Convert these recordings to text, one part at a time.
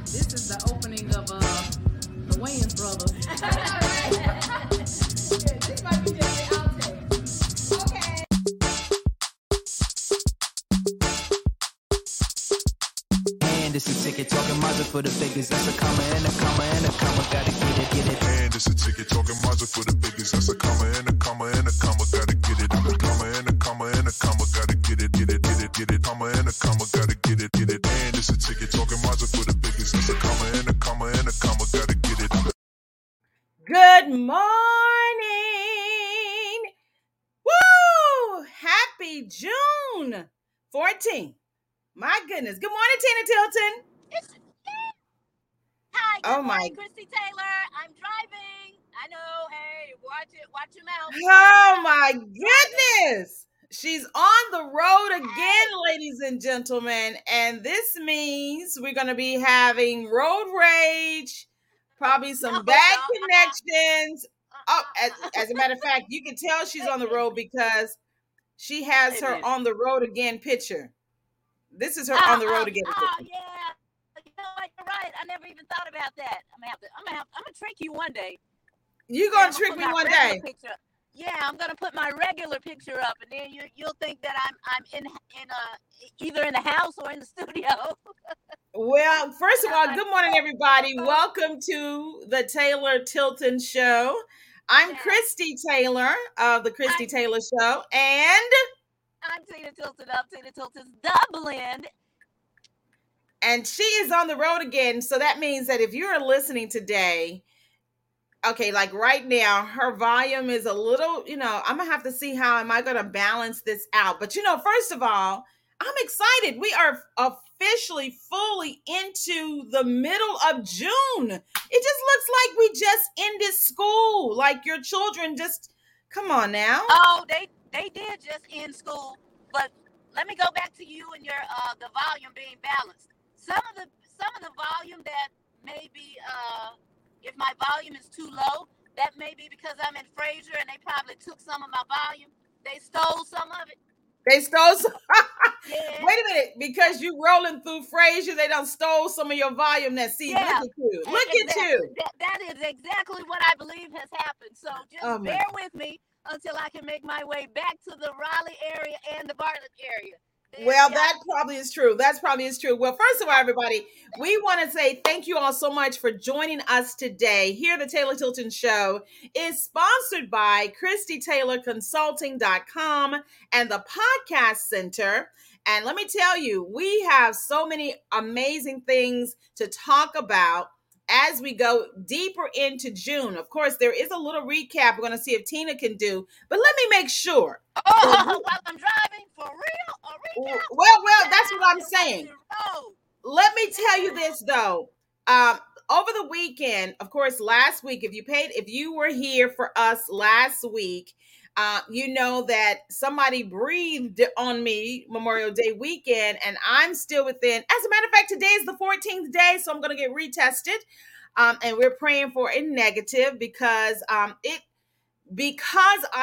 This is the opening of the Wayans Brothers. Yeah, this might be just the outtake. Okay. And it's a ticket talking mazda for the biggest. That's a comma and a comma and a comma. Gotta get it, get it. And it's a ticket talking mazda for the biggest. That's a comma and a comma and a comma. Gotta get it. I'm a comma and a comma and a comma. Gotta get it, get it, get it, get it. Comma and a comma. Gotta get it, get it. And it's a ticket talking mazda for the biggest. That's a comma and a comma and a comma. Gotta get it. Good morning. Woo! Happy June 14th. My goodness. Good morning, Tina Tilton. Hi. Good morning, Christy Taylor. I'm driving. I know. Hey, watch it. Watch your mouth. Oh my goodness. She's on the road again, Ladies and gentlemen. And this means we're going to be having road rage. Probably some bad connections. Oh, as a matter of fact, you can tell she's on the road because she has her on the road again picture. This is her on the road again picture. Oh, yeah. You know what? You're right. I never even thought about that. I'm gonna trick you one day. You're going to trick me one day. Picture. Yeah, I'm going to put my regular picture up, and then you'll think that I'm either in the house or in the studio. Well, first of all, good morning, everybody. Welcome to the Taylor Tilton Show. I'm Christy Taylor of the Christy Taylor Show, and I'm Tina Tilton of Tina Tilton's Dublin. And she is on the road again, so that means that if you are listening today, okay, like right now, her volume is a little, I'm going to have to see how am I going to balance this out. But, first of all, I'm excited. We are officially fully into the middle of June. It just looks like we just ended school. Like your children just, come on now. Oh, they did just end school. But let me go back to you and your the volume being balanced. Some of the volume that may be if my volume is too low, that may be because I'm in Fraser and they probably took some of my volume. They stole some of it. They stole some? Yeah. Wait a minute. Because you rolling through Fraser, they done stole some of your volume. Look at you. Look at you. That is exactly what I believe has happened. So just bear with me until I can make my way back to the Raleigh area and the Bartlett area. That probably is true. Well, first of all, everybody, we want to say thank you all so much for joining us today. Here, the Taylor Tilton Show is sponsored by ChristyTaylorConsulting.com and the Podcast Center. And let me tell you, we have so many amazing things to talk about as we go deeper into June. Of course, there is a little recap we're going to see if Tina can do, but let me make sure. Oh, while I'm driving, for real? A recap? Well, that's what I'm saying. Let me tell you this, though. Over the weekend, of course, last week, if you were here for us last week, you know that somebody breathed on me Memorial Day weekend, and I'm still within. As a matter of fact, today is the 14th day, so I'm going to get retested, and we're praying for a negative because I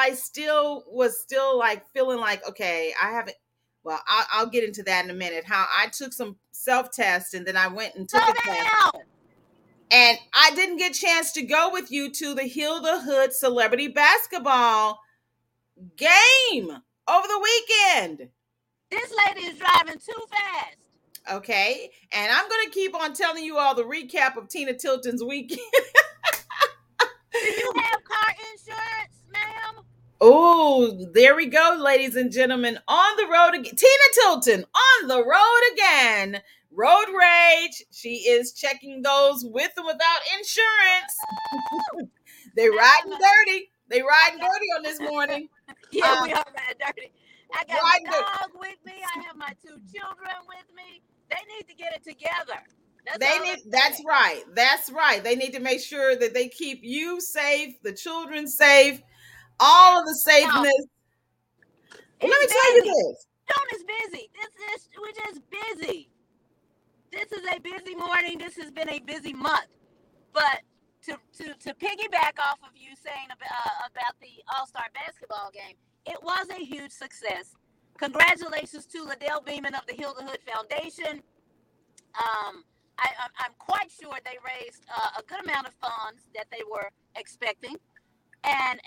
was still like feeling like, okay, I haven't. Well, I'll get into that in a minute. How I took some self-tests and then I went and took a test. And I didn't get a chance to go with you to the Heal the Hood Celebrity Basketball game over the weekend. This lady is driving too fast. Okay, and I'm going to keep on telling you all the recap of Tina Tilton's weekend. Do you have car insurance, ma'am? Oh, there we go, ladies and gentlemen. On the road again. Tina Tilton, on the road again. Road rage. She is checking those with and without insurance. They riding dirty. They riding dirty on this morning. Yeah, we are riding dirty. I got my dog with me. I have my two children with me. They need to get it together. That's right. They need to make sure that they keep you safe, the children safe, all of the safeness. Let me tell you this. June is busy. We're just busy. This is a busy morning. This has been a busy month. But to piggyback off of you saying about the All-Star basketball game, it was a huge success. Congratulations to Liddell Beeman of the Heal the Hood Foundation. I'm quite sure they raised a good amount of funds that they were expecting. And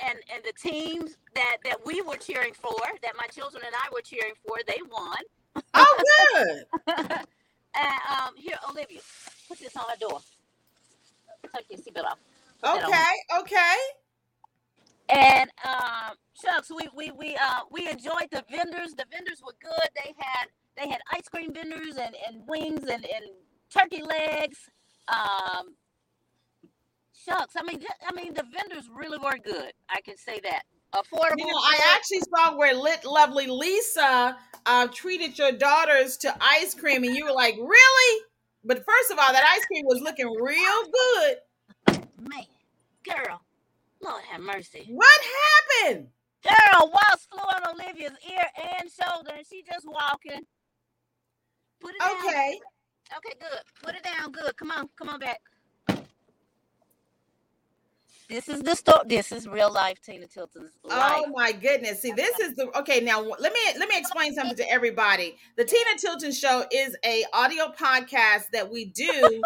the teams that we were cheering for, that my children and I were cheering for, they won. Oh, good. And here, Olivia, put this on her door. Tuck your seatbelt off. Okay. And shucks, we enjoyed the vendors. The vendors were good. They had ice cream vendors and wings and turkey legs. Shucks, I mean the vendors really were good. I can say that. Affordable. You know, I actually saw where lovely Lisa treated your daughters to ice cream, and you were like, really? But first of all, that ice cream was looking real good. Man, girl, Lord have mercy. What happened? Girl, waltz flew on Olivia's ear and shoulder, and she just walking. Put it down. Okay, good. Put it down, good. Come on back. This is the story. This is real life, Tina Tilton's life. Oh my goodness! See, this is now. Let me explain something to everybody. The Tina Tilton Show is an audio podcast that we do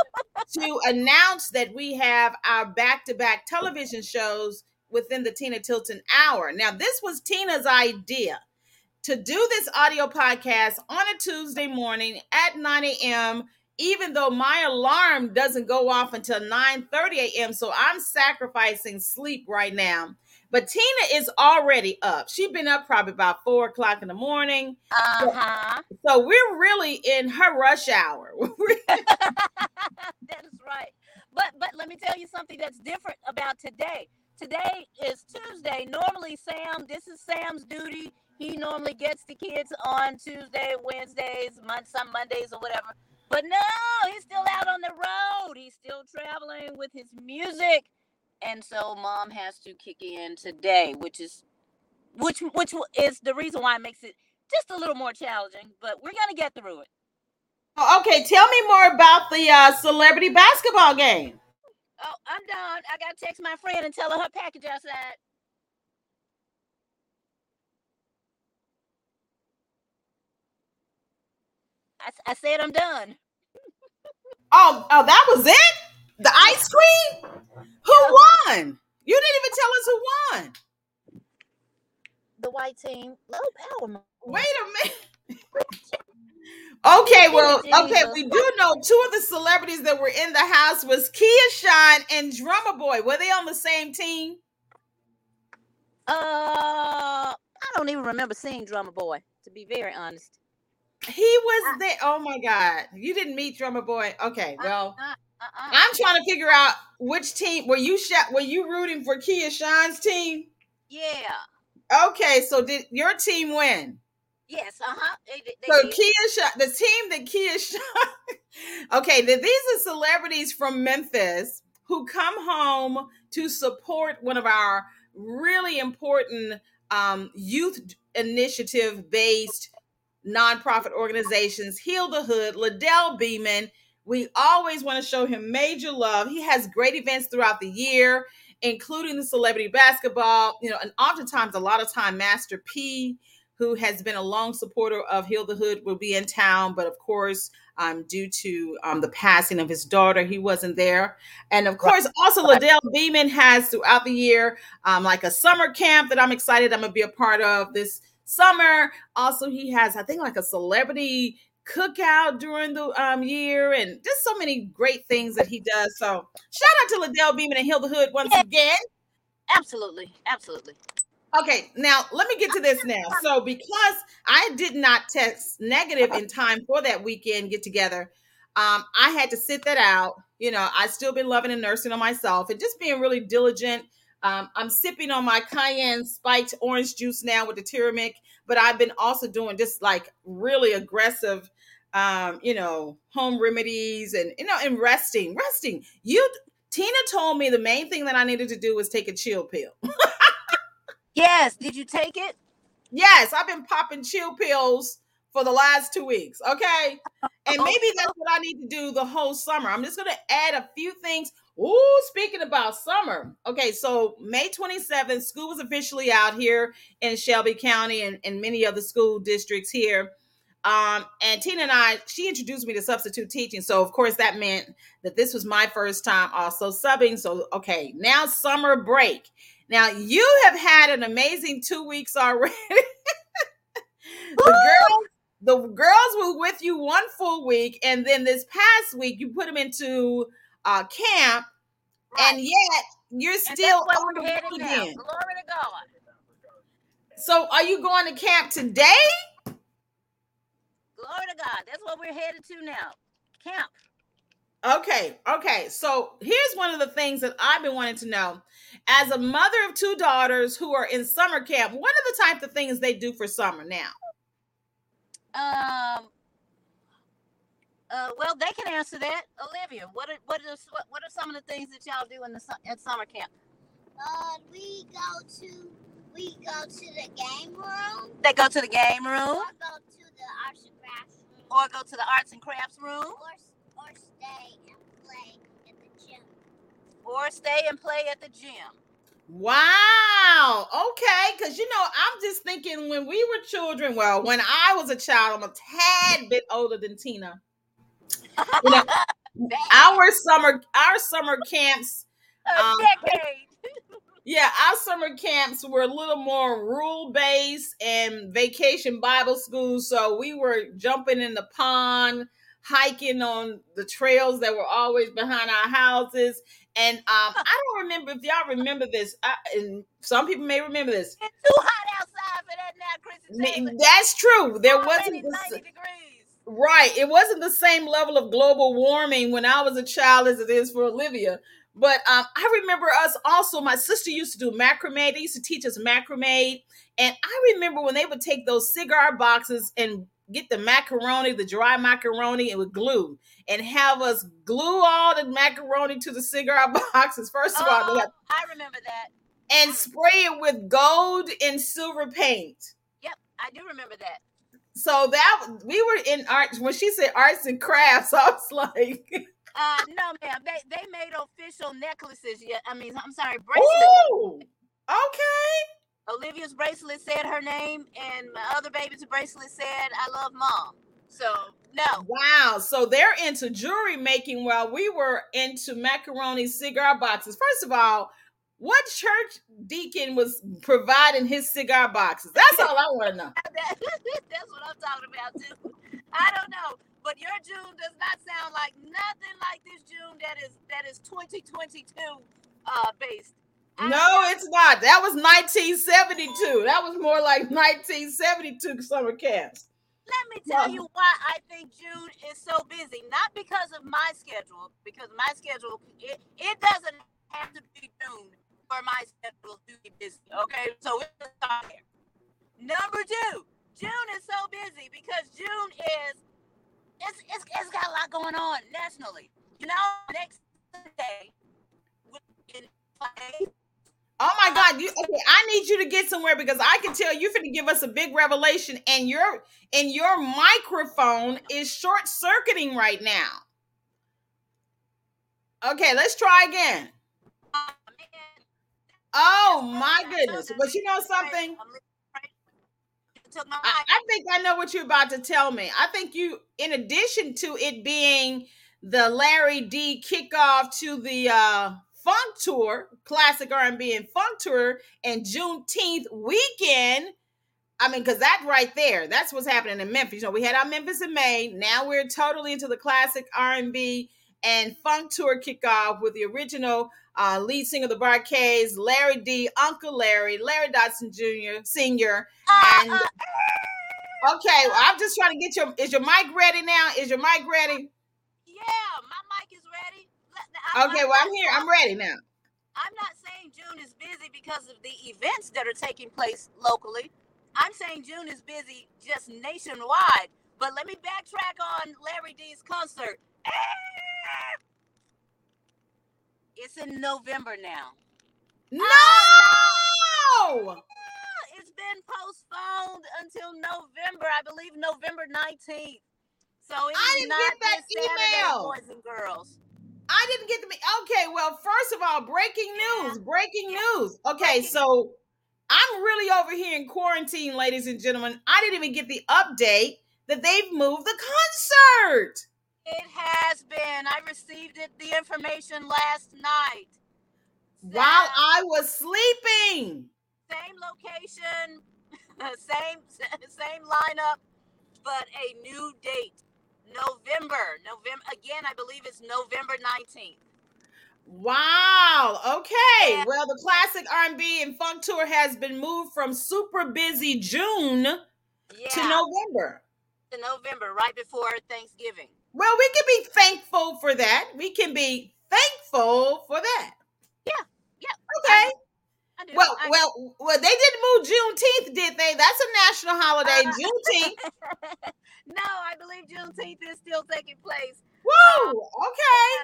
to announce that we have our back-to-back television shows within the Tina Tilton Hour. Now, this was Tina's idea to do this audio podcast on a Tuesday morning at 9 a.m. Even though my alarm doesn't go off until 9:30 a.m., so I'm sacrificing sleep right now. But Tina is already up. She's been up probably about 4 o'clock in the morning. Uh-huh. So we're really in her rush hour. That is right. But let me tell you something that's different about today. Today is Tuesday. Normally, this is Sam's duty. He normally gets the kids on Tuesday, Wednesdays, some Mondays or whatever. But no, he's still out on the road. He's still traveling with his music. And so mom has to kick in today, which is the reason why it makes it just a little more challenging, but we're going to get through it. Okay, tell me more about the celebrity basketball game. Oh, I'm done. I got to text my friend and tell her package outside. I said I'm done. Oh, that was it? The ice cream? Who won? You didn't even tell us who won. The white team. Low power. Wait a minute. Okay, we do know two of the celebrities that were in the house was Kia Shine and Drummer Boy. Were they on the same team? I don't even remember seeing Drummer Boy, to be very honest. He was there. Oh my God. You didn't meet Drummer Boy. Okay. Well, I'm trying to figure out which team were you rooting for Kia Shine's team? Yeah. Okay. So did your team win? Yes. Uh-huh. They did. The team that Kia Shine. Okay. These are celebrities from Memphis who come home to support one of our really important youth initiative based nonprofit organizations, Heal the Hood, Liddell Beeman. We always want to show him major love. He has great events throughout the year, including the celebrity basketball, and oftentimes, Master P, who has been a long supporter of Heal the Hood, will be in town. But of course, due to the passing of his daughter, he wasn't there. And of course, also Liddell Beeman has throughout the year, like a summer camp that I'm excited I'm going to be a part of this summer. Also, he has, I think, like a celebrity cookout during the year, and just so many great things that he does. So, shout out to Liddell Beeman and Heal the Hood once again. Absolutely. Okay, now let me get to this now. So, because I did not test negative in time for that weekend get together, I had to sit that out. I've still been loving and nursing on myself and just being really diligent. I'm sipping on my cayenne spiked orange juice now with the turmeric, but I've been also doing just like really aggressive, home remedies and resting. Tina told me the main thing that I needed to do was take a chill pill. Yes. Did you take it? Yes. I've been popping chill pills for the last 2 weeks. Okay. And maybe that's what I need to do the whole summer. I'm just going to add a few things. Ooh, speaking about summer. Okay, so May 27th, school was officially out here in Shelby County and many other school districts here. And Tina and I, she introduced me to substitute teaching. So of course that meant that this was my first time also subbing. So, okay, now summer break. Now you have had an amazing 2 weeks already. The girls were with you one full week. And then this past week, you put them into camp. Right. And yet you're still overhead again. Glory to God. So are you going to camp today? Glory to God. That's what we're headed to now. Camp. Okay. So here's one of the things that I've been wanting to know. As a mother of two daughters who are in summer camp, what are the type of things they do for summer now? Well, they can answer that. Olivia, what are some of the things that y'all do in the at summer camp? We go to the game room. They go to the game room. Or go to the arts and crafts room. Or go to the arts and crafts room. Or stay and play at the gym. Wow. Okay. Because, you know, I'm just thinking when we were children, well, when I was a child, I'm a tad bit older than Tina. You know, our summer camps. A decade. Yeah, our summer camps were a little more rule-based and vacation Bible school. So we were jumping in the pond, hiking on the trails that were always behind our houses. And I don't remember if y'all remember this. And some people may remember this. It's too hot outside for that now, Christy Taylor. That's true. There wasn't 90 degrees. Right. It wasn't the same level of global warming when I was a child as it is for Olivia. But I remember us also, my sister used to do macrame. They used to teach us macrame. And I remember when they would take those cigar boxes and get the macaroni, the dry macaroni, and with glue, and have us glue all the macaroni to the cigar boxes. First of all, I remember that. And spray it with gold and silver paint. Yep, I do remember that. So that we were in arts. When she said arts and crafts, I was like... no, ma'am. They made official necklaces. Yeah, bracelets. Okay. Olivia's bracelet said her name, and my other baby's bracelet said, I love mom. So, no. Wow. So they're into jewelry making while we were into macaroni cigar boxes. First of all, what church deacon was providing his cigar boxes? That's all I want to know. That's what I'm talking about, too. I don't know. But your June does not sound like nothing like this June that is 2022 based. It's not. That was 1972. That was more like 1972 summer camps. Let me tell you why I think June is so busy. Not because of my schedule, because my schedule, it doesn't have to be June for my schedule to be busy. Okay, so we're going to start here. Number two, June is so busy because June is It's got a lot going on nationally. You know, next Sunday. Oh my God! I need you to get somewhere because I can tell you're going to give us a big revelation, and your microphone is short circuiting right now. Okay, let's try again. Oh my goodness! But you know something. I think I know what you're about to tell me. I think you, in addition to it being the Larry D kickoff to the Funk Tour, Classic R&B and Funk Tour, and Juneteenth weekend, because that right there, that's what's happening in Memphis. You know, we had our Memphis in May. Now we're totally into the Classic R&B and Funk Tour kickoff with the original lead singer of the Bar Kays, Larry D, Uncle Larry, Larry Dodson Jr., Senior. And okay, well, I'm just trying to get is your mic ready now? Is your mic ready? Yeah, my mic is ready. I'm here. I'm ready now. I'm not saying June is busy because of the events that are taking place locally. I'm saying June is busy just nationwide. But let me backtrack on Larry D's concert. It's in November now. No! Oh! Yeah, it's been postponed until November. I believe November 19th. So I didn't get that email. Saturday, boys and girls. I didn't get the... Okay, well, first of all, breaking news. Okay, so I'm really over here in quarantine, ladies and gentlemen. I didn't even get the update that they've moved the concert. It has been. I received the information last night. While I was sleeping. Same location, same lineup, but a new date. November. Again, I believe it's November 19th. Wow. Okay. And well, the Classic R&B and Funk Tour has been moved from super busy June to November. To November, right before Thanksgiving. Well, we can be thankful for that. Yeah. Okay. I do. Well, they didn't move Juneteenth, did they? That's a national holiday, Juneteenth. No, I believe Juneteenth is still taking place. Woo! Okay.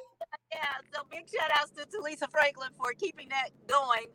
Yeah, so big shout-outs to Talisa Franklin for keeping that going.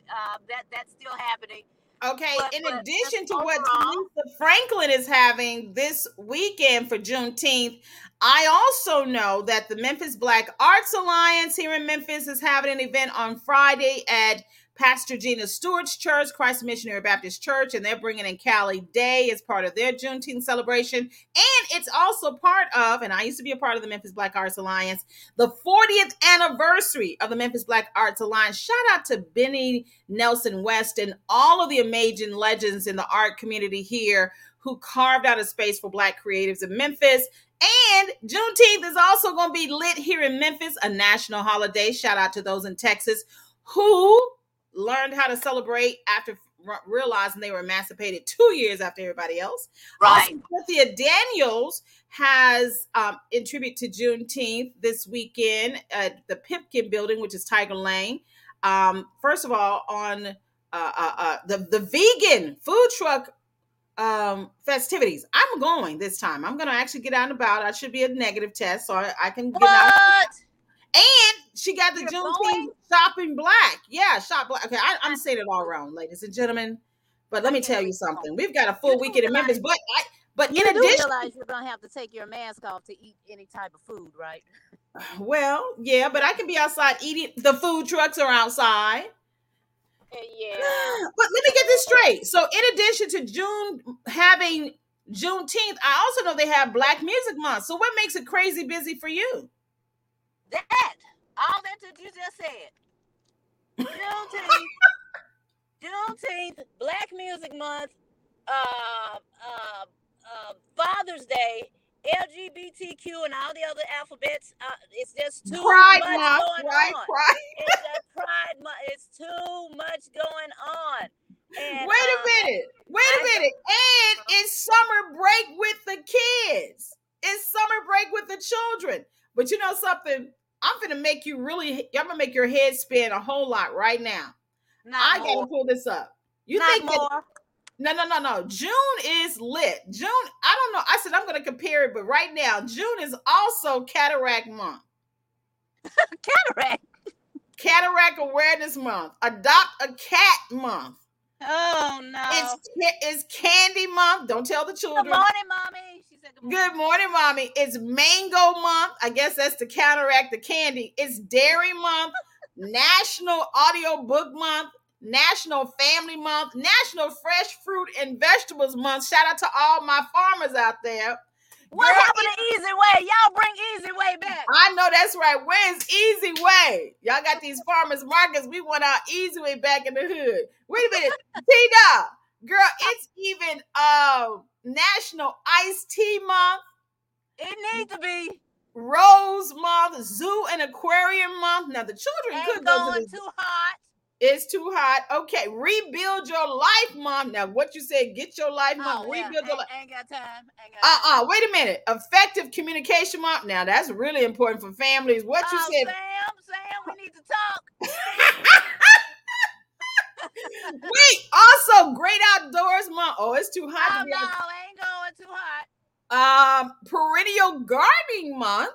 That's still happening. Okay, but, in addition to what Talisa Franklin is having this weekend for Juneteenth, I also know that the Memphis Black Arts Alliance here in Memphis is having an event on Friday at Pastor Gina Stewart's Church, Christ Missionary Baptist Church, and they're bringing in Cali Day as part of their Juneteenth celebration. And it's also part of, and I used to be a part of the Memphis Black Arts Alliance, the 40th anniversary of the Memphis Black Arts Alliance. Shout out to Benny Nelson West and all of the amazing legends in the art community here who carved out a space for Black creatives in Memphis. And Juneteenth is also going to be lit here in Memphis, a national holiday. Shout out to those in Texas who learned how to celebrate after realizing they were emancipated 2 years after everybody else. Right. Also, Cynthia Daniels has in tribute to Juneteenth this weekend at the Pipkin Building, which is Tiger Lane. First of all, on the vegan food truck festivities. I'm going this time. I'm going to actually get out and about. I should be a negative test, so I can get out. And she got the Juneteenth shopping black. Yeah, shop black. Okay, I'm saying it all wrong, ladies and gentlemen. But let me tell you something. We've got a full weekend in Memphis. But in addition, you realize you're going to have to take your mask off to eat any type of food, right? Well, yeah, but I can be outside eating. The food trucks are outside. Yeah. But let me get this straight. So in addition to having Juneteenth, I also know they have Black Music Month. So what makes it crazy busy for you? That, all that you just said. Juneteenth, Black Music Month, Father's Day, LGBTQ, and all the other alphabets. It's just too much going on. It's too much going on. And, Wait a minute. And it's summer break with the kids. It's summer break with the children. But you know something? I'm going to make your head spin a whole lot right now. I got to pull this up. You think more? No. June is lit. June, I don't know. I said I'm going to compare it, but right now, June is also Cataract Month. Cataract? Cataract Awareness Month. Adopt a Cat Month. Oh, no. It's Candy Month. Don't tell the children. Good morning, Mommy. She said good morning, Mommy. It's Mango Month. I guess that's to counteract the candy. It's Dairy Month. National Audio Book Month. National Family Month. National Fresh Fruit and Vegetables Month. Shout out to all my farmers out there. What happened to Easy Way? Y'all bring Easy Way back. I know that's right. Where's Easy Way? Y'all got these farmers markets. We want our Easy Way back in the hood. Wait a minute, Tina, girl. It's even National Iced Tea Month. It needs to be Rose Month, Zoo and Aquarium Month. Now the children could go to too hot. It's too hot. Okay, Rebuild Your Life Month. Now, what you said, get your life month, rebuild your life. Ain't got time. Wait a minute. Effective Communication Month. Now, that's really important for families. What you said. Sam, we need to talk. Wait, also Great Outdoors Month. Oh, it's too hot. No, ain't going too hot. Perennial Gardening Month.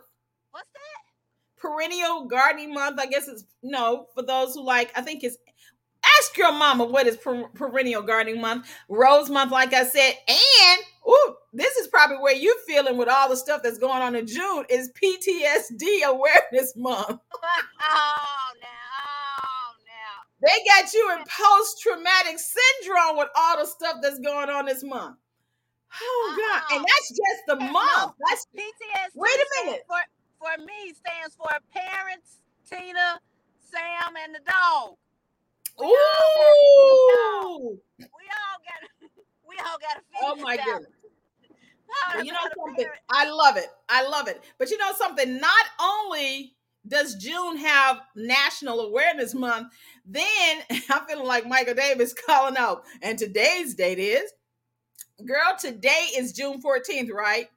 What's that? Perennial Gardening Month, I guess it's, no, for those who like, I think it's, ask your mama what is Perennial Gardening Month, Rose Month, like I said, and, ooh, this is probably where you're feeling with all the stuff that's going on in June, is PTSD Awareness Month. Oh, now. They got you in post-traumatic syndrome with all the stuff that's going on this month. Oh, God. And that's just the month. That's PTSD. Wait a minute. For me, stands for parents, Tina, Sam, and the dog. Ooh. We all got to feel it. Oh, my goodness. Well, you know something? I love it. I love it. But you know something? Not only does June have National Awareness Month, then I'm feeling like Michael Davis calling out. And today's date is, girl, today is June 14th, right?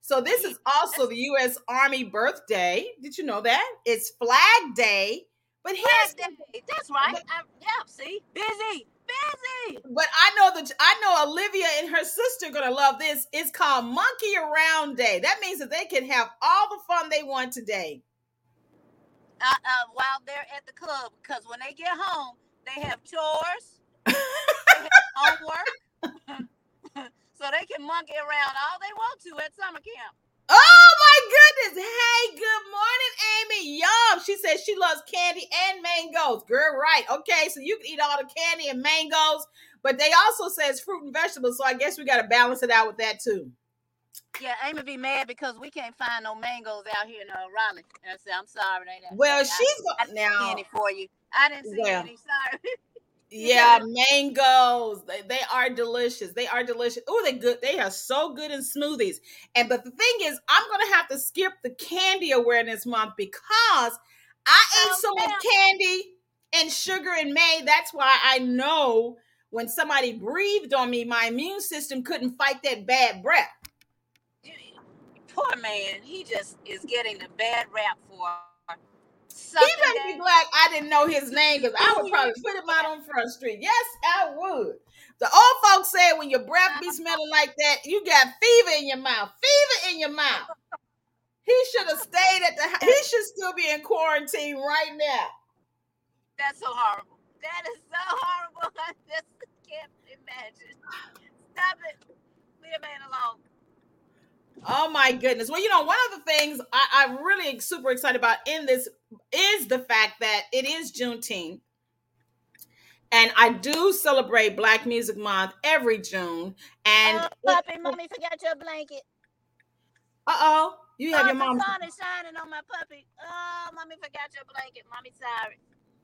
So this is also the U.S. Army birthday. Did you know that? It's Flag Day. But here's Flag Day. That's right. Busy. But I know Olivia and her sister are gonna love this. It's called Monkey Around Day. That means that they can have all the fun they want today. While they're at the club, because when they get home, they have chores, they have homework. So they can monkey around all they want to at summer camp. Oh, my goodness. Hey, good morning, Amy. Yum. She says she loves candy and mangoes. Girl, right. Okay, so you can eat all the candy and mangoes, but they also says fruit and vegetables, so I guess we got to balance it out with that, too. Yeah, Amy be mad because we can't find no mangoes out here in Raleigh. And I said, I'm sorry. Well, she's going now. I didn't see any for you. I didn't see any. Sorry. Yeah, mangoes. They are delicious. They are delicious. Oh, they're good. They are so good in smoothies. But the thing is, I'm going to have to skip the Candy Awareness Month because I ate so much candy and sugar in May. That's why I know when somebody breathed on me, my immune system couldn't fight that bad breath. Poor man. He just is getting the bad rap for something. He better be glad I didn't know his name, because I would probably put him out on Front Street. Yes, I would. The old folks said when your breath be smelling like that, you got fever in your mouth. Fever in your mouth. He should have stayed at the. He should still be in quarantine right now. That's so horrible. That is so horrible. I just can't imagine. Stop it. Leave a man alone. Oh, my goodness. Well, you know, one of the things I'm really super excited about in this is the fact that it is Juneteenth. And I do celebrate Black Music Month every June. And puppy, mommy forgot your blanket. Uh-oh. You have your mom. The sun is shining on my puppy. Oh, mommy forgot your blanket. Mommy, sorry.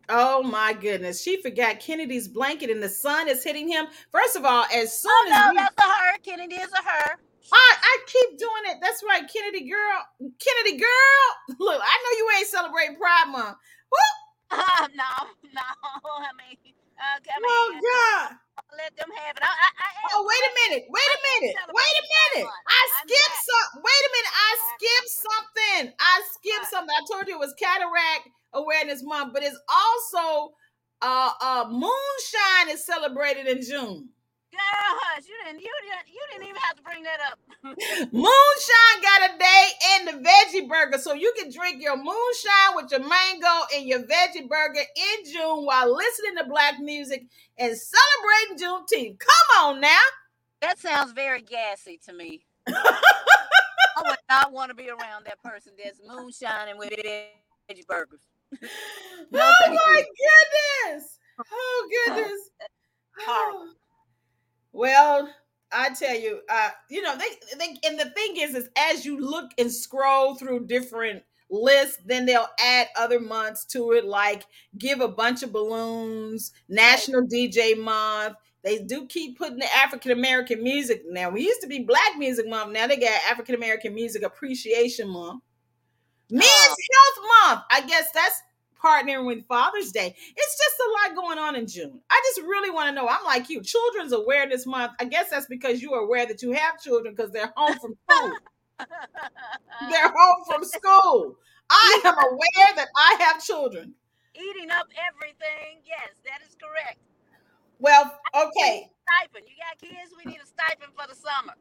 Oh, my goodness. She forgot Kennedy's blanket and the sun is hitting him. First of all, as soon as... no, that's a her. Kennedy is a her. I keep doing it. That's right, Kennedy girl. Kennedy girl. Look, I know you ain't celebrating Pride Month. Woo! No. I mean, God. Let them have it. Wait a minute. I skipped something. I told you it was Cataract Awareness Month, but it's also Moonshine is celebrated in June. Girl, hush! You didn't even have to bring that up. Moonshine got a day and the veggie burger, so you can drink your moonshine with your mango and your veggie burger in June while listening to Black music and celebrating Juneteenth. Come on now. That sounds very gassy to me. I would not want to be around that person that's moonshining with veggie burgers. No, oh my goodness! Oh goodness! Horrible. Well, I tell you, you know, they and the thing is as you look and scroll through different lists, then they'll add other months to it, like Give a Bunch of Balloons, National DJ Month. They do keep putting the African-American music. Now, we used to be Black Music Month. Now they got African-American Music Appreciation Month. Men's Health Month. I guess that's partnering with Father's Day. It's just a lot going on in June. I just really want to know. I'm like you. Children's Awareness Month. I guess that's because you are aware that you have children because they're home from school. They're home from school. I am aware that I have children. Eating up everything. Yes, that is correct. Well, okay. Stipend. You got kids? We need a stipend for the summer.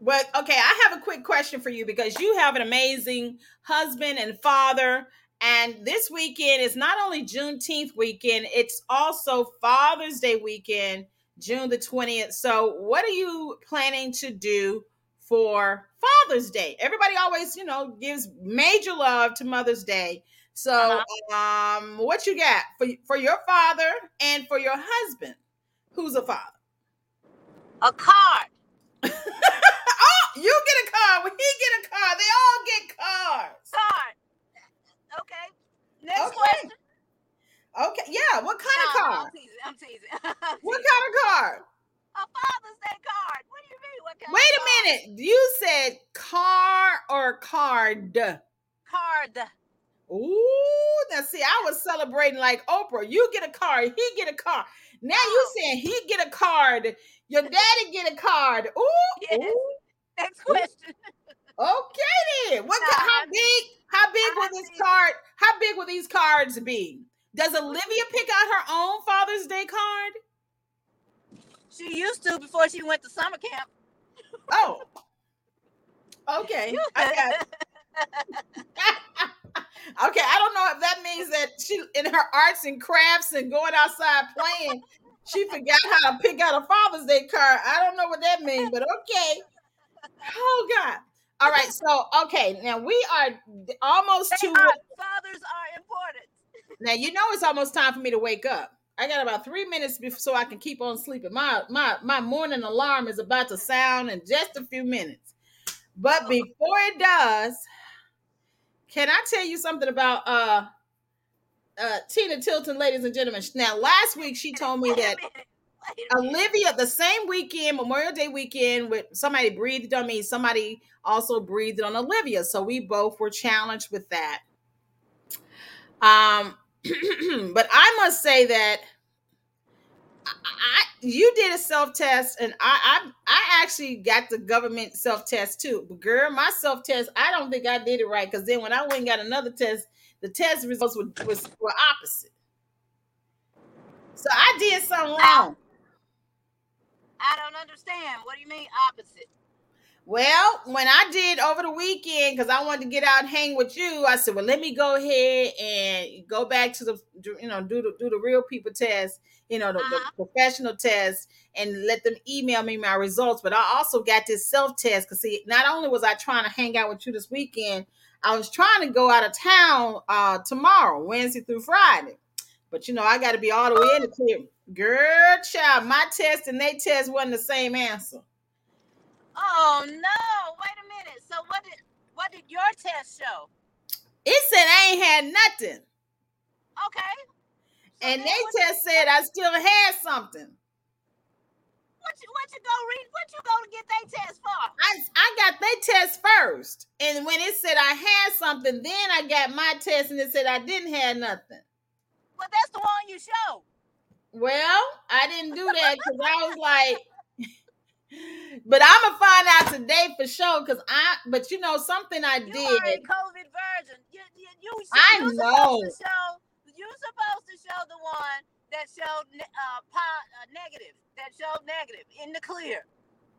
Well, okay. I have a quick question for you because you have an amazing husband and father. And this weekend is not only Juneteenth weekend, it's also Father's Day weekend, June the 20th. So what are you planning to do for Father's Day? Everybody always, you know, gives major love to Mother's Day. So what you got for your father and for your husband, who's a father? A card. You get a car. He get a car. They all get cars. Car. Okay. Next question. Okay. Yeah. What kind of car? I'm teasing. What kind of car? A Father's Day card. What do you mean? What kind Wait a card? Minute. You said car or card? Card. Ooh, now see, I was celebrating like Oprah. You get a card, he get a card. Now you saying he get a card, your daddy get a card. Ooh, yes. Ooh. Next question. Okay then. What? How big will this card? How big will these cards be? Does Olivia pick out her own Father's Day card? She used to before she went to summer camp. Oh. Okay. I got it. Okay, I don't know if that means that she, in her arts and crafts and going outside playing, she forgot how to pick out a Father's Day card. I don't know what that means, but okay. Oh, God. All right, so, okay, now we are almost to... Fathers are important. Now, you know it's almost time for me to wake up. I got about 3 minutes so I can keep on sleeping. My morning alarm is about to sound in just a few minutes. But before it does... Can I tell you something about Tina Tilton, ladies and gentlemen? Now, last week she told me that Olivia, the same weekend, Memorial Day weekend, with somebody breathed on me, somebody also breathed on Olivia. So we both were challenged with that. But I must say that you did a self-test, and I actually got the government self-test too. But girl, my self-test, I don't think I did it right, because then when I went and got another test, the test results were opposite. So I did something wrong. I don't understand. What do you mean opposite? Well, when I did over the weekend, because I wanted to get out and hang with you, I said, well, let me go ahead and go back to the, do the real people test. The professional test, and let them email me my results. But I also got this self-test, because see, not only was I trying to hang out with you this weekend, I was trying to go out of town tomorrow, Wednesday through Friday. But, I got to be all the way in the clear. Girl, child, my test and they test wasn't the same answer. Oh, no. Wait a minute. So what did your test show? It said I ain't had nothing. Okay. And they just said I still had something. What you go to get they test for? I got they test first. And when it said I had something, then I got my test and it said I didn't have nothing. Well, that's the one you showed. Well, I didn't do that because I was like, but I'm gonna find out today for sure, something I did. You are a COVID virgin. You know. You're supposed to show the one that showed negative, in the clear.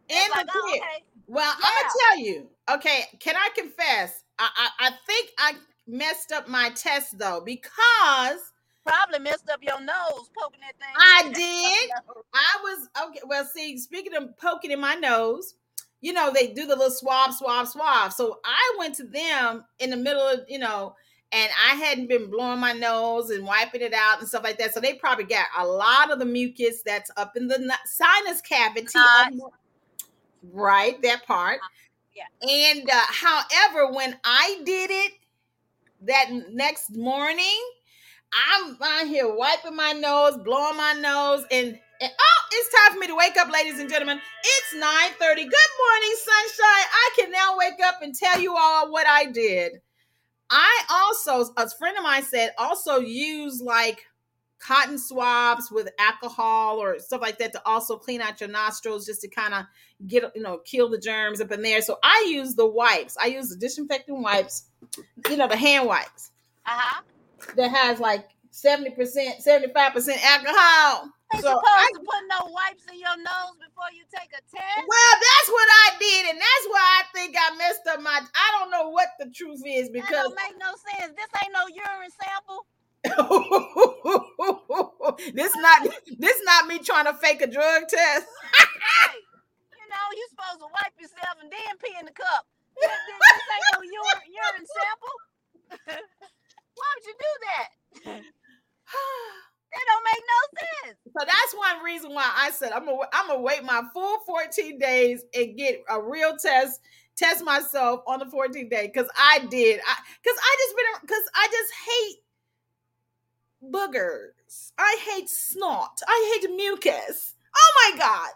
Clear. Okay. Well, yeah. I'm going to tell you. Okay, can I confess? I think I messed up my test, though, because... Probably messed up your nose poking that thing. I did. I was... Okay, well, see, speaking of poking in my nose, they do the little swab. So I went to them in the middle of, and I hadn't been blowing my nose and wiping it out and stuff like that. So they probably got a lot of the mucus that's up in the sinus cavity. Right, that part. Yeah. And however, when I did it that next morning, I'm out here wiping my nose, blowing my nose. And it's time for me to wake up, ladies and gentlemen. It's 9:30. Good morning, sunshine. I can now wake up and tell you all what I did. I also, a friend of mine said, also use like cotton swabs with alcohol or stuff like that to also clean out your nostrils, just to kind of get, kill the germs up in there. So I use the wipes. I use the disinfectant wipes, the hand wipes. Uh-huh. That has like 70%, 75% alcohol. You're supposed to put no wipes in your nose before you take a test? Well, that's what I did, and that's why I think I messed up my... I don't know what the truth is, because... That don't make no sense. This ain't no urine sample. This not me trying to fake a drug test. Hey, you're supposed to wipe yourself and then pee in the cup. This ain't no urine sample. Why would you do that? That don't make no sense. So that's one reason why I said I'm gonna wait my full 14 days and get a real test test myself on the 14th day because I did. Because I just hate boogers. I hate snot. I hate mucus. Oh my God.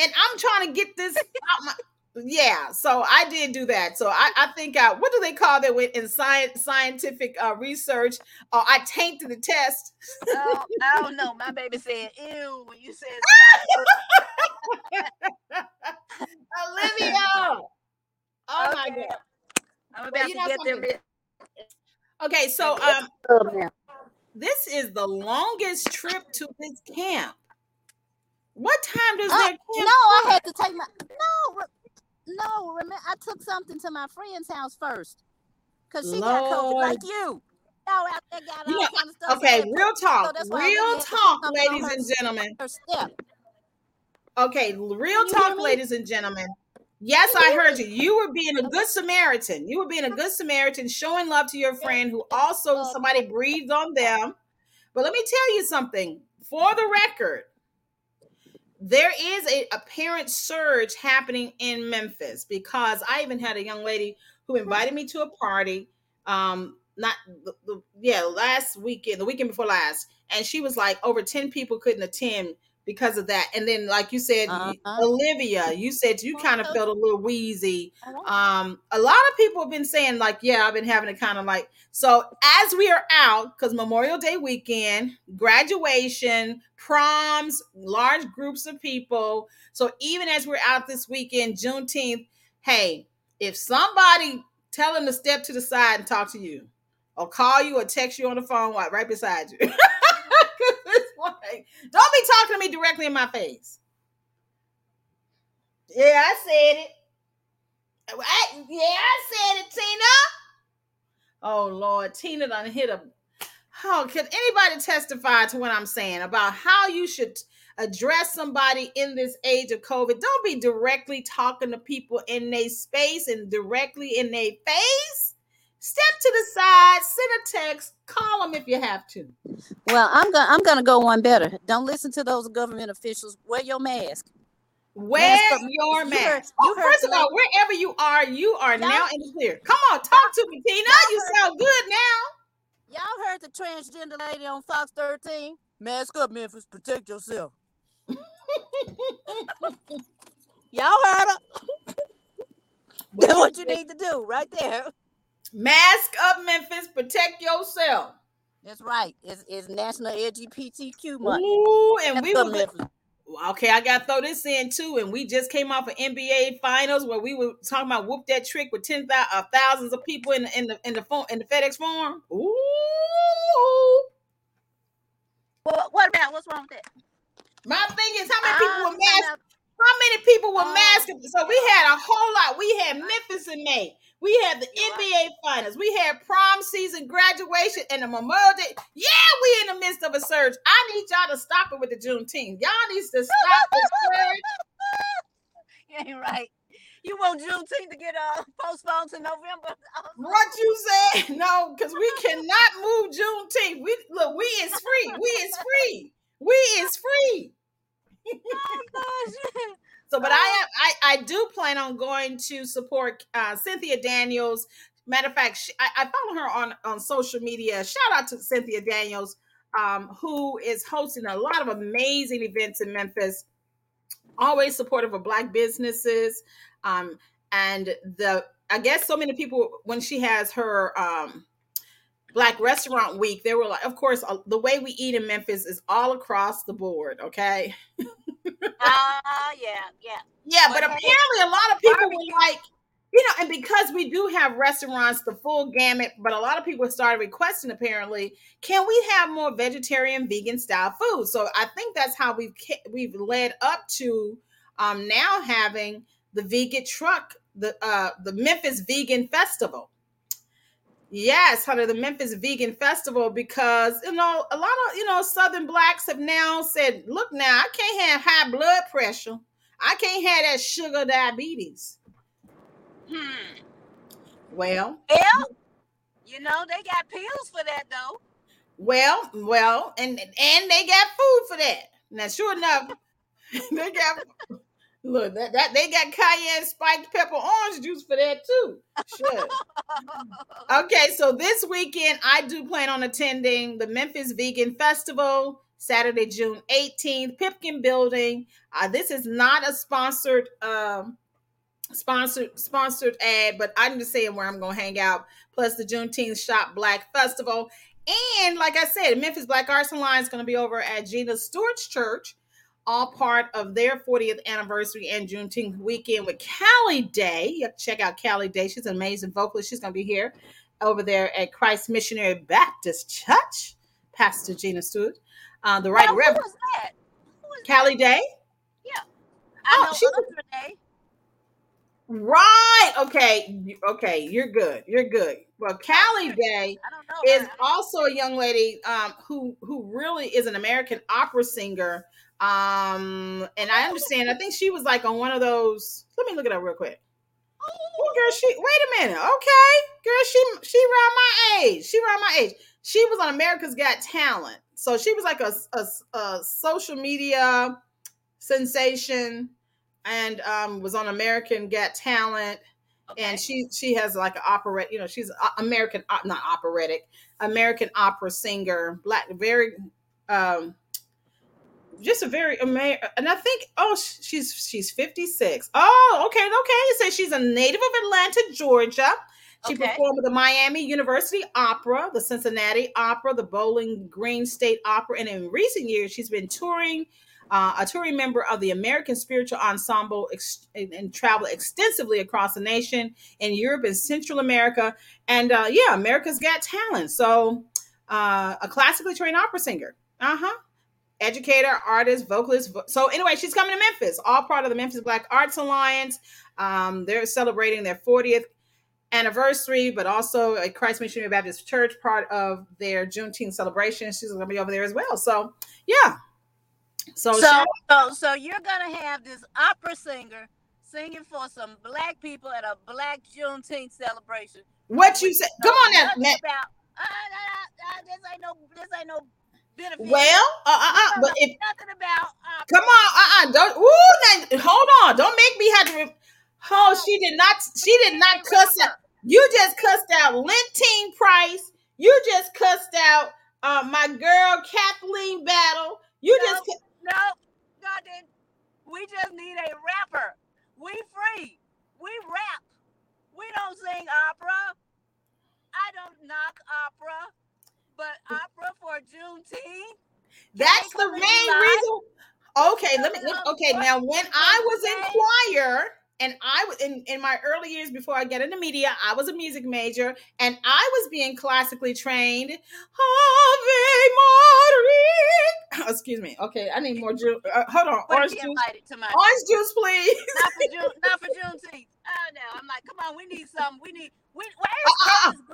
And I'm trying to get this out my. Yeah, so I did do that. So I think what do they call that in scientific research? I tainted the test. Oh, I don't know. My baby said, ew, when you said Olivia. Oh, okay. My God. I'm about to get something. There. Okay, so this is the longest trip to this camp. What time does that camp? No, start? I had to take my... No, remember, I took something to my friend's house first because she got COVID like you. Y'all out there got all kind of stuff. Okay, real talk, ladies and gentlemen. Okay, real talk, ladies and gentlemen. Yes, I heard you. You were being a good Samaritan. You were being a good Samaritan, showing love to your friend who also somebody breathed on them. But let me tell you something. For the record, there is an apparent surge happening in Memphis because I even had a young lady who invited me to a party the weekend before last, and she was like over 10 people couldn't attend because of that. And then like you said, Olivia, you said you kind of felt a little wheezy. A lot of people have been saying like, yeah, I've been having it kind of like, so as we are out, because Memorial Day weekend, graduation, proms, large groups of people. So even as we're out this weekend, Juneteenth, hey, if somebody tell them to step to the side and talk to you or call you or text you on the phone right beside you. Like, don't be talking to me directly in my face. Yeah, I said it. I said it, Tina. Oh, Lord. Tina done hit a... Oh, can anybody testify to what I'm saying about how you should address somebody in this age of COVID? Don't be directly talking to people in their space and directly in their face. Step to the side, send a text, call them if you have to. Well, I'm gonna go one better. Don't listen to those government officials. Wear your mask. Wear your mask. First of all, wherever you are now in the clear. Come on, talk to me, Tina. You sound good now. Y'all heard the transgender lady on Fox 13? Mask up, Memphis. Protect yourself. Y'all heard her. Do what you need to do right there. Mask up, Memphis. Protect yourself. That's right. It's National LGBTQ Month. Ooh, and okay, I got to throw this in too. And we just came off of NBA Finals where we were talking about whoop that trick with thousands of people in the FedEx Forum. Ooh. Well, what's wrong with that? My thing is, how many people were masked? So we had a whole lot. We had Memphis in May. We had the NBA Finals. We had prom season, graduation, and the Memorial Day. Yeah, we in the midst of a surge. I need y'all to stop it with the Juneteenth. Y'all needs to stop the surge. You ain't right. You want Juneteenth to get postponed to November? What you said? No, because we cannot move Juneteenth. We is free. We is free. Oh, gosh. So, but I do plan on going to support Cynthia Daniels. Matter of fact, I follow her on social media. Shout out to Cynthia Daniels, who is hosting a lot of amazing events in Memphis. Always supportive of Black businesses, and I guess so many people when she has her Black Restaurant Week, they were like, of course, the way we eat in Memphis is all across the board. Okay. Yeah, but apparently a lot of people were like, and because we do have restaurants, the full gamut, but a lot of people started requesting apparently, can we have more vegetarian, vegan style food? So I think that's how we've led up to now having the vegan truck, the Memphis Vegan Festival. Yes, honey, the Memphis Vegan Festival, because, a lot of, Southern Blacks have now said, look now, I can't have high blood pressure. I can't have that sugar diabetes. Well, they got pills for that, though. Well, and they got food for that. Now, sure enough, they got Look, that they got cayenne spiked pepper orange juice for that too. Sure. Okay, so this weekend I do plan on attending the Memphis Vegan Festival, Saturday, June 18th, Pipkin Building. This is not a sponsored ad, but I'm just saying where I'm going to hang out, plus the Juneteenth Shop Black Festival. And like I said, Memphis Black Arts Alliance is going to be over at Gina Stewart's church, all part of their 40th anniversary and Juneteenth weekend with Cali Day. You have to check out Cali Day. She's an amazing vocalist. She's going to be here over there at Christ Missionary Baptist Church, Pastor Gina Stewart. The right now, Reverend. Who was that? Cali Day? Yeah. I know. Right. Okay. You're good. Well, Cali Day is also a young lady who really is an American opera singer. And I understand, I think she was like on one of those. Let me look it up real quick. Oh, girl, wait a minute. Okay. Girl, she around my age. She was on America's Got Talent. So she was like a social media sensation and was on American Got Talent. Okay. And she has like an opera, she's American opera singer, black, very, just a very American. And I think, she's 56. Oh, okay. So she's a native of Atlanta, Georgia. She performed with the Miami University Opera, the Cincinnati Opera, the Bowling Green State Opera. And in recent years, she's been touring, a touring member of the American Spiritual Ensemble and traveled extensively across the nation in Europe and Central America. And America's Got Talent. So a classically trained opera singer. Educator, artist, vocalist. So anyway, she's coming to Memphis, all part of the Memphis Black Arts Alliance. They're celebrating their 40th anniversary, but also at Christ Missionary Baptist Church, part of their Juneteenth celebration. She's going to be over there as well. So, yeah. So you're going to have this opera singer singing for some black people at a black Juneteenth celebration. What you say? Come on now, Matt. This ain't no benefit. Well, but if nothing about opera. Come on, don't. Ooh, hold on. Don't make me have to. She did not cuss out. You just cussed out Lentine Price. You just cussed out my girl Kathleen Battle. No, nothing. We just need a rapper. We free. We rap. We don't sing opera. I don't knock opera, but opera for Juneteenth. That's the main reason. Okay, now when I was in choir, and I was in my early years before I got into media, I was a music major, and I was being classically trained. Ave Maria. Excuse me. Okay, I need more juice. Hold on, orange juice. Orange juice, please. Not for Juneteenth. Oh no, I'm like, come on, we need some.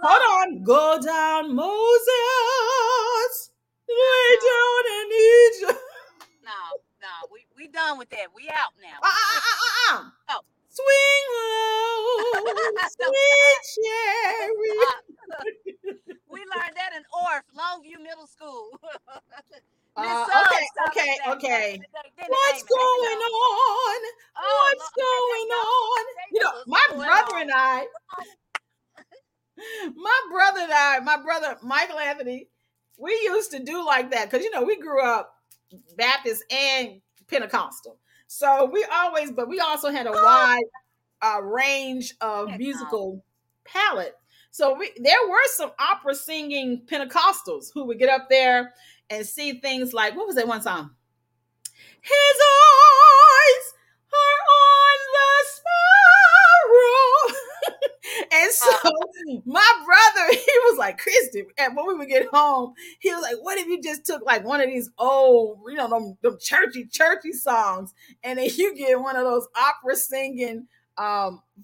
Hold on. Go down, Moses. Lay down in Egypt. No, we done with that. We out now. Oh. Swing low, sweet cherry. We learned that in Orff, Longview Middle School. Okay. What's going on? What's going on? My brother Michael Anthony, we used to do like that because we grew up Baptist and Pentecostal. So we also had a wide range of musical palette. So there were some opera singing Pentecostals who would get up there and see things like, what was that one song? His eyes are on the sparrow. And so my brother, he was like, Christy, and when we would get home, he was like, what if you just took like one of these old, them churchy songs, and then you get one of those opera singing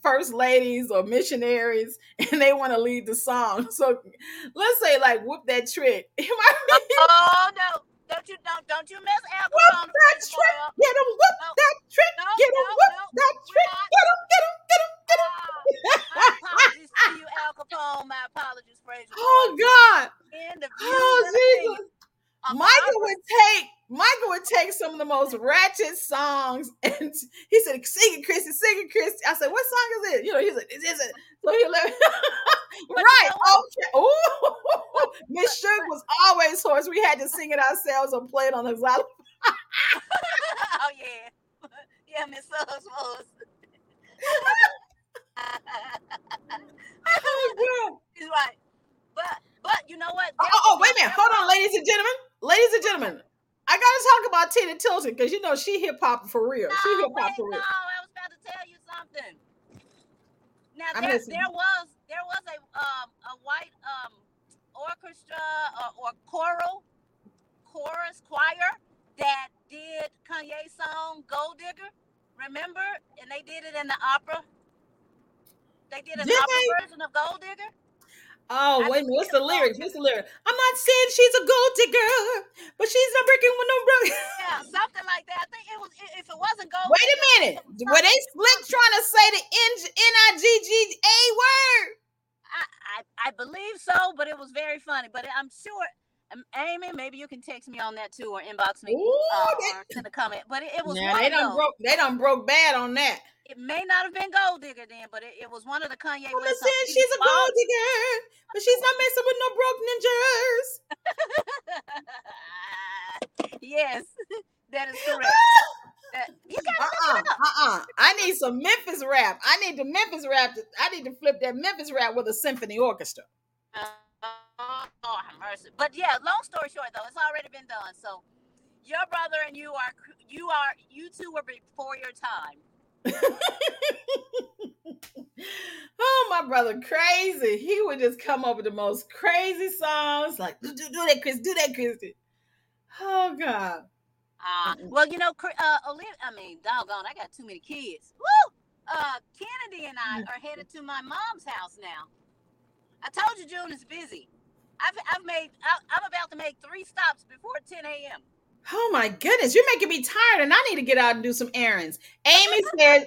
first ladies or missionaries, and they want to lead the song. So let's say like Whoop That Trick. Oh no, don't you miss Apple. Whoop that trick, get him, whoop that trick, get him, whoop that trick, get him. My apologies to you, Al Capone. My apologies, Fraser. Oh God! Oh Jesus! Michael would take some of the most ratchet songs, and he said, sing it, Christy, sing it, Christy. I said, what song is it? You know, he said, like, is it? So he left. Right. Oh, okay. Miss Shook was always hoarse. We had to sing it ourselves or play it on the xylophone. Oh, yeah. Yeah, Miss Suggs was. Oh, he's right. But you know what? Oh, wait a minute. Hold on, ladies and gentlemen. Ladies and gentlemen. I gotta talk about Tina Tilton because you know she hip hop for real. No, she hip hop for real. No, I was about to tell you something. Now there was a white orchestra or choir that did Kanye's song Gold Digger. Remember? And they did it in the opera. They did an opera version of Gold Digger. Oh, wait a minute. What's the lyrics? What's the lyrics? I'm not saying she's a gold digger, but she's not breaking with no brother. Yeah, something like that. I think it was, if it wasn't gold. Wait a minute. Were they slick trying to say the N-I-G-G-A word? I believe so, but it was very funny. But I'm sure, Amy, maybe you can text me on that too or inbox me. Ooh, or send a comment. But it was one they done broke bad on that. It may not have been Gold Digger then, but it was one of the Kanye. I'm West saying she's a gold digger, but she's not messing with no broke ninjas. Yes, that is correct. You gotta I need some Memphis rap. I need the Memphis rap. I need to flip that Memphis rap with a symphony orchestra. Oh, mercy. But yeah, long story short, though, it's already been done. So your brother and you two were before your time. Oh, my brother crazy. He would just come up with the most crazy songs like do that Christy. Oh God. Well, you know, doggone, I got too many kids. Woo! Kennedy and I are headed to my mom's house now. I told you June is busy. I'm about to make 3 stops before 10 a.m. Oh my goodness, you're making me tired and I need to get out and do some errands. Amy said,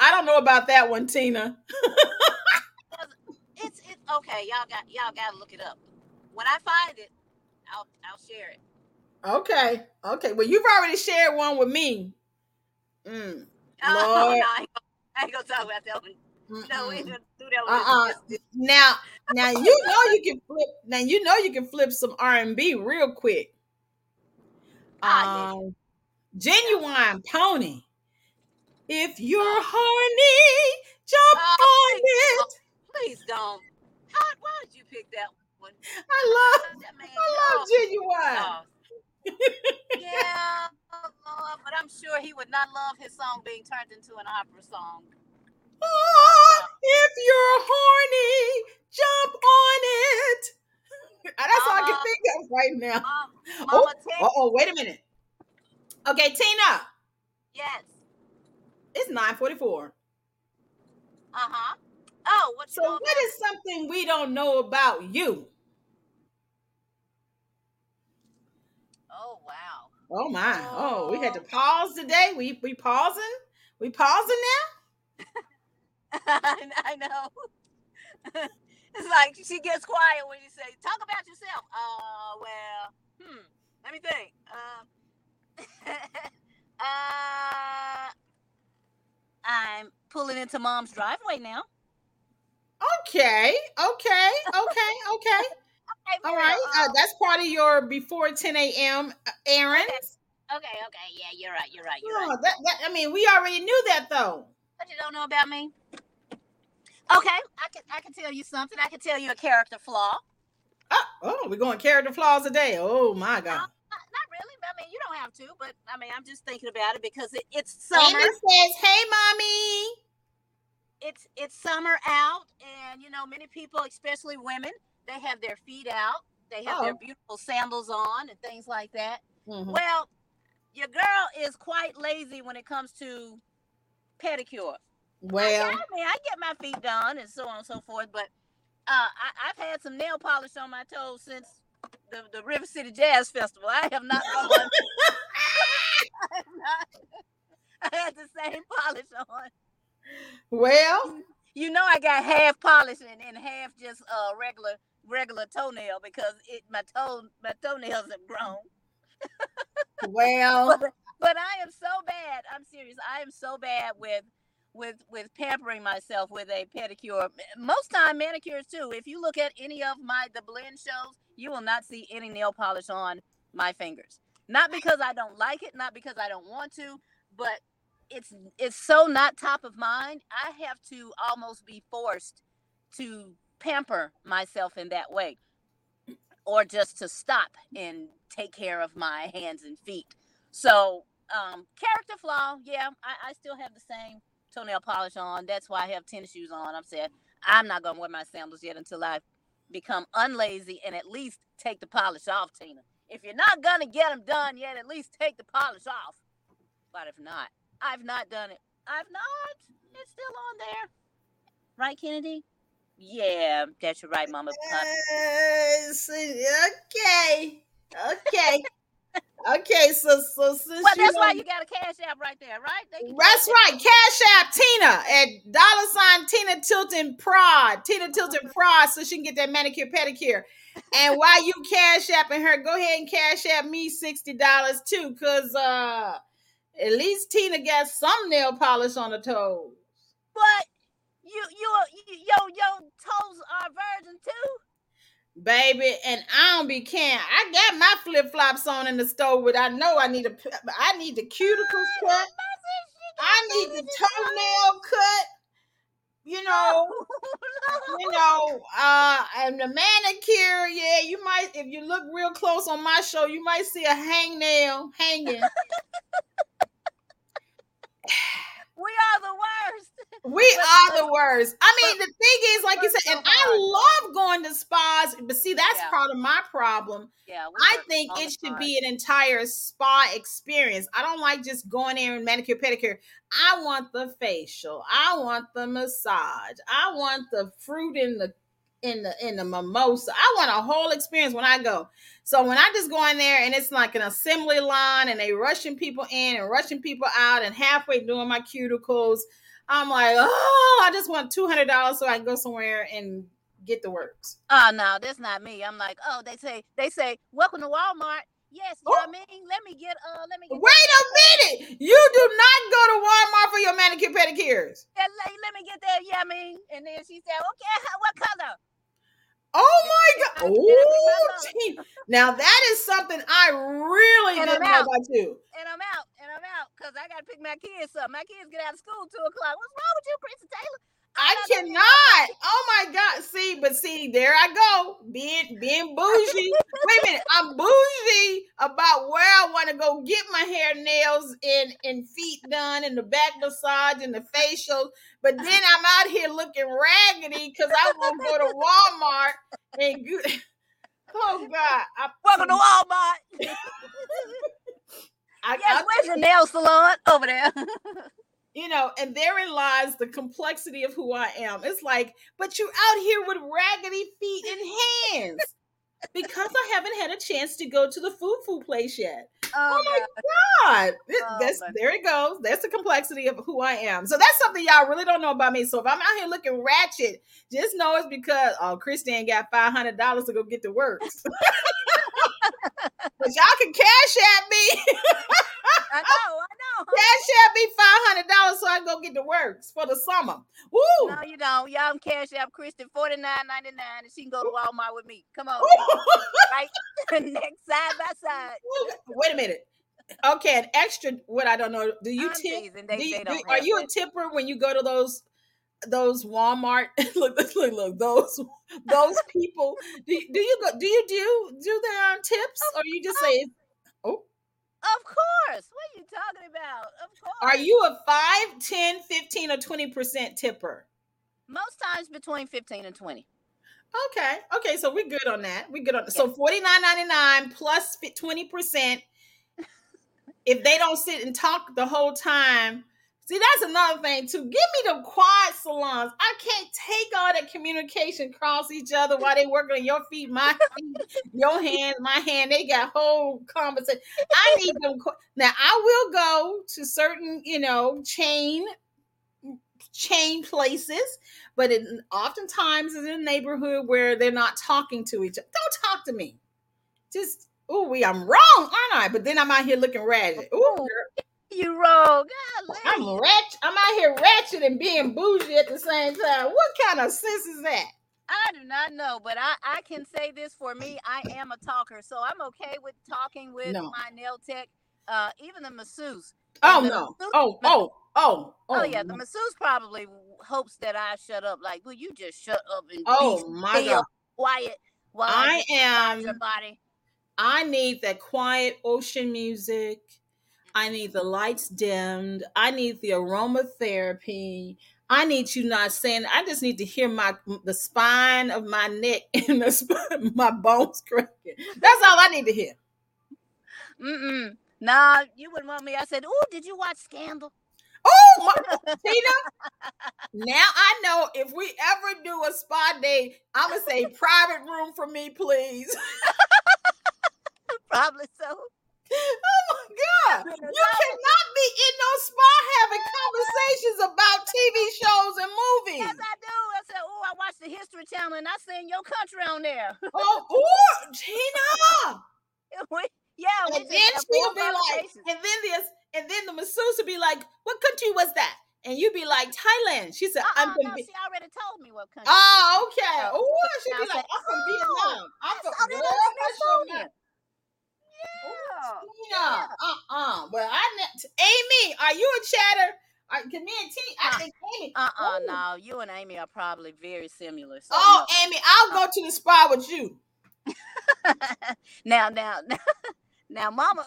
I don't know about that one, Tina. it's okay, y'all gotta look it up. When I find it, I'll share it. Okay. Well, you've already shared one with me. Oh, Lord. No, I ain't gonna talk about that one. No, we ain't gonna do that one. Now you know you can flip some R&B real quick. Genuine Pony. If you're horny, jump on it. Please don't. Why did you pick that one? I love Genuine. Yeah, but I'm sure he would not love his song being turned into an opera song. If you're horny, jump on it. That's all I can think of right now. Wait a minute. Okay, Tina. Yes. It's 9:44. Uh-huh. Oh, what is something we don't know about you? Oh, wow. Oh, my. Oh, we had to pause today. We pausing? We pausing now? I know. It's like she gets quiet when you say, talk about yourself. Let me think. I'm pulling into mom's driveway now. Okay. All right. That's part of your before 10 a.m. errands. Okay. Yeah, you're right. You're right. We already knew that, though. But you don't know about me? Okay, I can tell you something. I can tell you a character flaw. Oh, we're going character flaws today. Oh my God. Not really. I mean, you don't have to, but I mean, I'm just thinking about it because it's summer. Amy says, "Hey, mommy." It's summer out, and you know, many people, especially women, they have their feet out. They have their beautiful sandals on and things like that. Mm-hmm. Well, your girl is quite lazy when it comes to pedicure. Well, I get my feet done and so on and so forth, but I've had some nail polish on my toes since the River City Jazz Festival. I have not. I had the same polish on. Well, you know I got half polish and half just regular toenail because my toenails have grown. Well. But I am so bad. I'm serious. I am so bad with pampering myself with a pedicure. Most time manicures too. If you look at any of the blend shows, you will not see any nail polish on my fingers. Not because I don't like it, not because I don't want to, but it's so not top of mind. I have to almost be forced to pamper myself in that way, or just to stop and take care of my hands and feet. So character flaw, yeah, I still have the same toenail polish on. That's why I have tennis shoes on. I'm sad. I'm not going to wear my sandals yet until I become unlazy and at least take the polish off, Tina. If you're not going to get them done yet, at least take the polish off. But if not, I've not done it. I've not. It's still on there. Right, Kennedy? Yeah, that's right, Mama. Yes. Okay. Okay. Okay, so since well, that's why you got a Cash App right there, right? That's right. Cash App Tina at $ Tina Tilton Prod. Tina Tilton Prod, so she can get that manicure pedicure. And while you Cash Apping her, go ahead and Cash App me $60 too, because at least Tina got some nail polish on the toes. But your toes are virgin too. Baby, and I don't be caring. I got my flip-flops on in the store, but I know I need the cuticles cut. I need the toenail cut. And the manicure, yeah, you might, if you look real close on my show, you might see a hangnail hanging. We are the worst. I mean, the thing is, like you said, and I love going to spas, but see, that's part of my problem. Yeah, I think it should be an entire spa experience. I don't like just going in and manicure, pedicure. I want the facial. I want the massage. I want the fruit in the mimosa. I want a whole experience when I go. So when I just go in there and it's like an assembly line and they rushing people in and rushing people out and halfway doing my cuticles, I'm like, oh, I just want $200 so I can go somewhere and get the works. Oh no, that's not me. I'm like, oh, they say, welcome to Walmart. Yes, you know what I mean? Let me get wait a minute. You do not go to Walmart for your manicure pedicures. Yeah, let me get that, yeah, I mean. And then she said, okay, what color? Oh my God. Ooh, now that is something I really didn't know about you. And I'm out because I got to pick my kids up. My kids get out of school 2:00. What's wrong with you, Christy Taylor? I cannot. Oh my God. See, there I go. Being bougie. Wait a minute. I'm bougie about where I want to go get my hair, nails, and feet done, and the back massage and the facials. But then I'm out here looking raggedy because I won't go to Walmart and go. Oh God. Welcome to Walmart. Where's your nail salon? Over there. And therein lies the complexity of who I am. It's like, but you're out here with raggedy feet and hands because I haven't had a chance to go to the food place yet. Oh my God. There it goes. That's the complexity of who I am. So that's something y'all really don't know about me. So if I'm out here looking ratchet, just know it's because, Christy ain't got $500 to go get the works. But y'all can Cash App me. I know. Cash App me $500 so I can go get the works for the summer. Woo! No, you don't. Y'all can Cash App Christy $49.99 and she can go to Walmart with me. Come on. Right? Next side by side. Wait a minute. Okay, an extra. What I don't know. Do you tip? Are you a tipper when you go to those Walmart? look. Those people. Do you go? Do you do the tips, or you just say? Oh. Of course. What are you talking about? Of course. Are you a 5, 10, 15, or 20% tipper? Most times between 15 and 20. Okay. So we're good on that. So $49.99 plus 20%. If they don't sit and talk the whole time. See, that's another thing too. Give me the quiet salons. I can't take all that communication across each other while they working on your feet, my feet, your hands, my hand. They got whole conversation. I need them. Now, I will go to certain, chain places, but it oftentimes is in a neighborhood where they're not talking to each other. Don't talk to me. Just ooh, I'm wrong, aren't I? But then I'm out here looking ratchet. Ooh, you wrong. God, I'm ratchet. I'm out here ratchet and being bougie at the same time. What kind of sense is that? I do not know, but I can say this for me. I am a talker, so I'm okay with talking with my nail tech, even the masseuse. Oh, the no. Masseuse, oh, yeah. The masseuse probably hopes that I shut up. Like, will you just shut up and be still, quiet while I am your body? I need that quiet ocean music. I need the lights dimmed. I need the aromatherapy. I need you not saying. I just need to hear the spine of my neck and my bones cracking. That's all I need to hear. Nah, you wouldn't want me. I said, "Oh, did you watch Scandal?" Oh, Tina. Now I know if we ever do a spa day, I'm gonna say private room for me, please. Probably so. Oh my God! You cannot be in no spa having conversations about TV shows and movies. Yes, I do. I said, "Oh, I watched the History Channel, and I seen your country on there." Oh, Tina! And then she'll be like, and then the masseuse will be like, "What country was that?" And you be like, "Thailand." She said, "I'm from." No, she already told me what country. Oh, okay. Oh, she'll be like, "I'm from Vietnam. I'm from." Yeah. Well, Amy, are you a chatter? Can me and T? I think Amy. No, you and Amy are probably very similar. So Amy, I'll go to the spa with you. Now, Mama,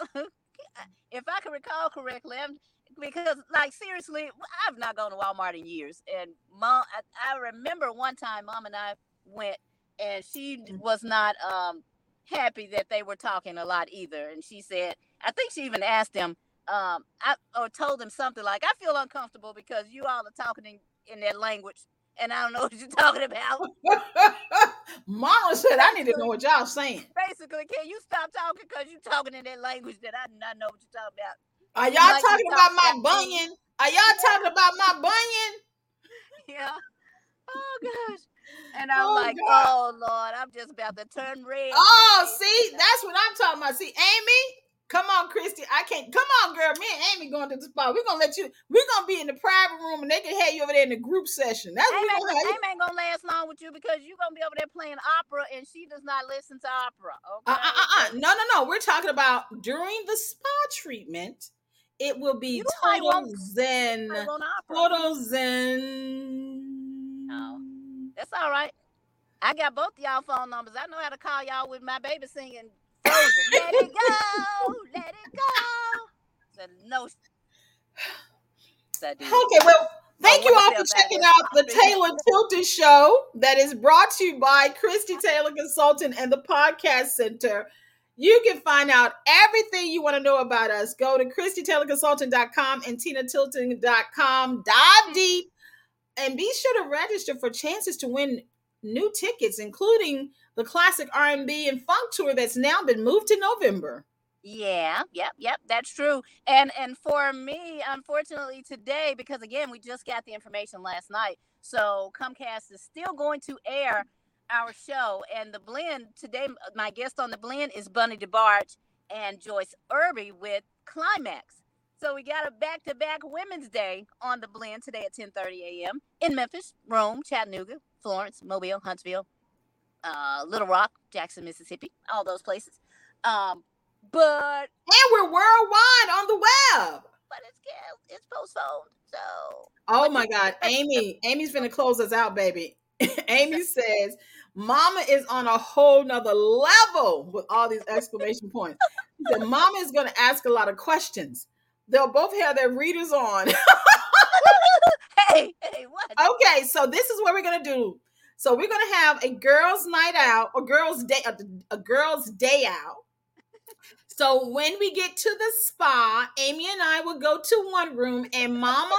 if I can recall correctly, because like seriously, I've not gone to Walmart in years, and Mom, I remember one time Mom and I went, and she was not happy that they were talking a lot either, and she said, I think she even asked them or told them something like, I feel uncomfortable because you all are talking in that language and I don't know what you're talking about. Mama said, I need to know what y'all saying. Basically, can you stop talking because you're talking in that language that I do not know what you're talking about? Are y'all talking about my bunion? Are y'all talking about my bunion? Yeah. Oh gosh. And I'm God. Oh Lord, I'm just about to turn red. Oh, see, that's what I'm talking about. See, Amy, come on, Christy. I can't. Come on, girl. Me and Amy going to the spa. We're gonna let you. We're gonna be in the private room, and they can have you over there in the group session. That's what we're gonna have. Amy ain't gonna last long with you because you're gonna be over there playing opera, and she does not listen to opera. Okay. No. We're talking about during the spa treatment. It will be total zen. Oh, that's all right. I got both of y'all phone numbers. I know how to call y'all with my baby singing. Let it go, let it go. So, no. So, okay, well, thank you all for checking out the Taylor Tilton Show that is brought to you by Christy Taylor Consulting and the Podcast Center. You can find out everything you want to know about us. Go to ChristyTaylorConsulting.com and TinaTilton.com. Dive deep. And be sure to register for chances to win new tickets, including the Classic R&B and Funk Tour that's now been moved to November. Yeah, yep, that's true. And for me, unfortunately, today, because again, we just got the information last night, so Comcast is still going to air our show. And The Blend, today, my guest on The Blend is Bunny DeBarge and Joyce Irby with Climax. So we got a back-to-back Women's Day on The Blend today at 10:30 a.m. in Memphis, Rome, Chattanooga, Florence, Mobile, Huntsville, Little Rock, Jackson, Mississippi, all those places. And we're worldwide on the web. But it's postponed, so. Oh, my God. Amy's going to close us out, baby. Amy says, Mama is on a whole nother level with all these exclamation points. The Mama is going to ask a lot of questions. They'll both have their readers on. hey, what? Okay, so this is what we're going to do. So we're going to have a girls' night out, or girls' day out. So when we get to the spa, Amy and I will go to one room, and Mama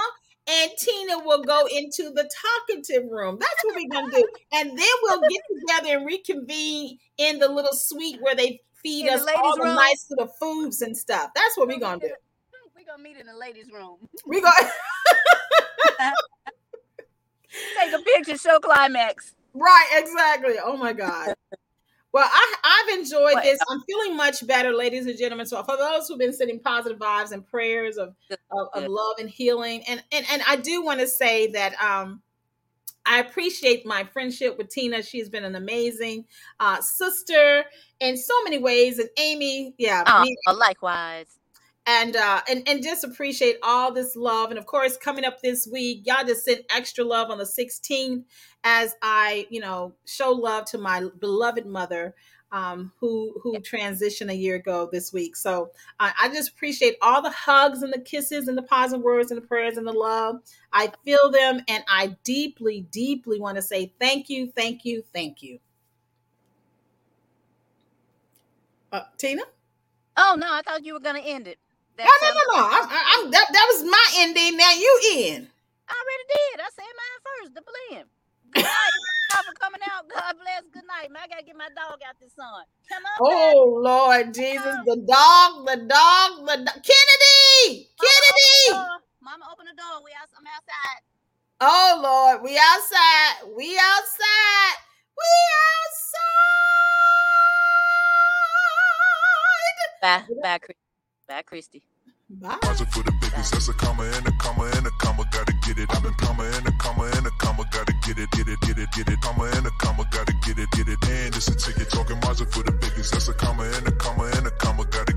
and Tina will go into the talkative room. That's what we're going to do. And then we'll get together and reconvene in the little suite where they feed us all the nice little foods and stuff. That's what we're going to do. We're gonna meet in the ladies' room. We're gonna take a picture, show Climax. Right, exactly. Oh my God. Well, I've enjoyed this. I'm feeling much better, ladies and gentlemen. So for those who've been sending positive vibes and prayers of love and healing. And I do want to say that I appreciate my friendship with Tina. She's been an amazing sister in so many ways. And Amy, likewise. And just appreciate all this love. And of course, coming up this week, y'all just sent extra love on the 16th as I, show love to my beloved mother, who transitioned a year ago this week. So I just appreciate all the hugs and the kisses and the positive words and the prayers and the love. I feel them. And I deeply, deeply want to say thank you. Thank you. Thank you. Tina? Oh no, I thought you were going to end it. No. That was my ending. Now you end. I already did. I said mine first, the blend. Good night for coming out. God bless. Good night, man. I got to get my dog out this sun. Come on. Oh, back. Lord Jesus. The dog. Kennedy. Mama, open the door. I'm outside. Oh, Lord. We outside. Bye, Christy. Bye. For the biggest, that's a comma and a comma and a comma, gotta get it. I've been comma and a comma and a comma, gotta get it. Comma and a comma, gotta get it. And it's a ticket talking. Mazza for the biggest, that's a comma and a comma and a comma, gotta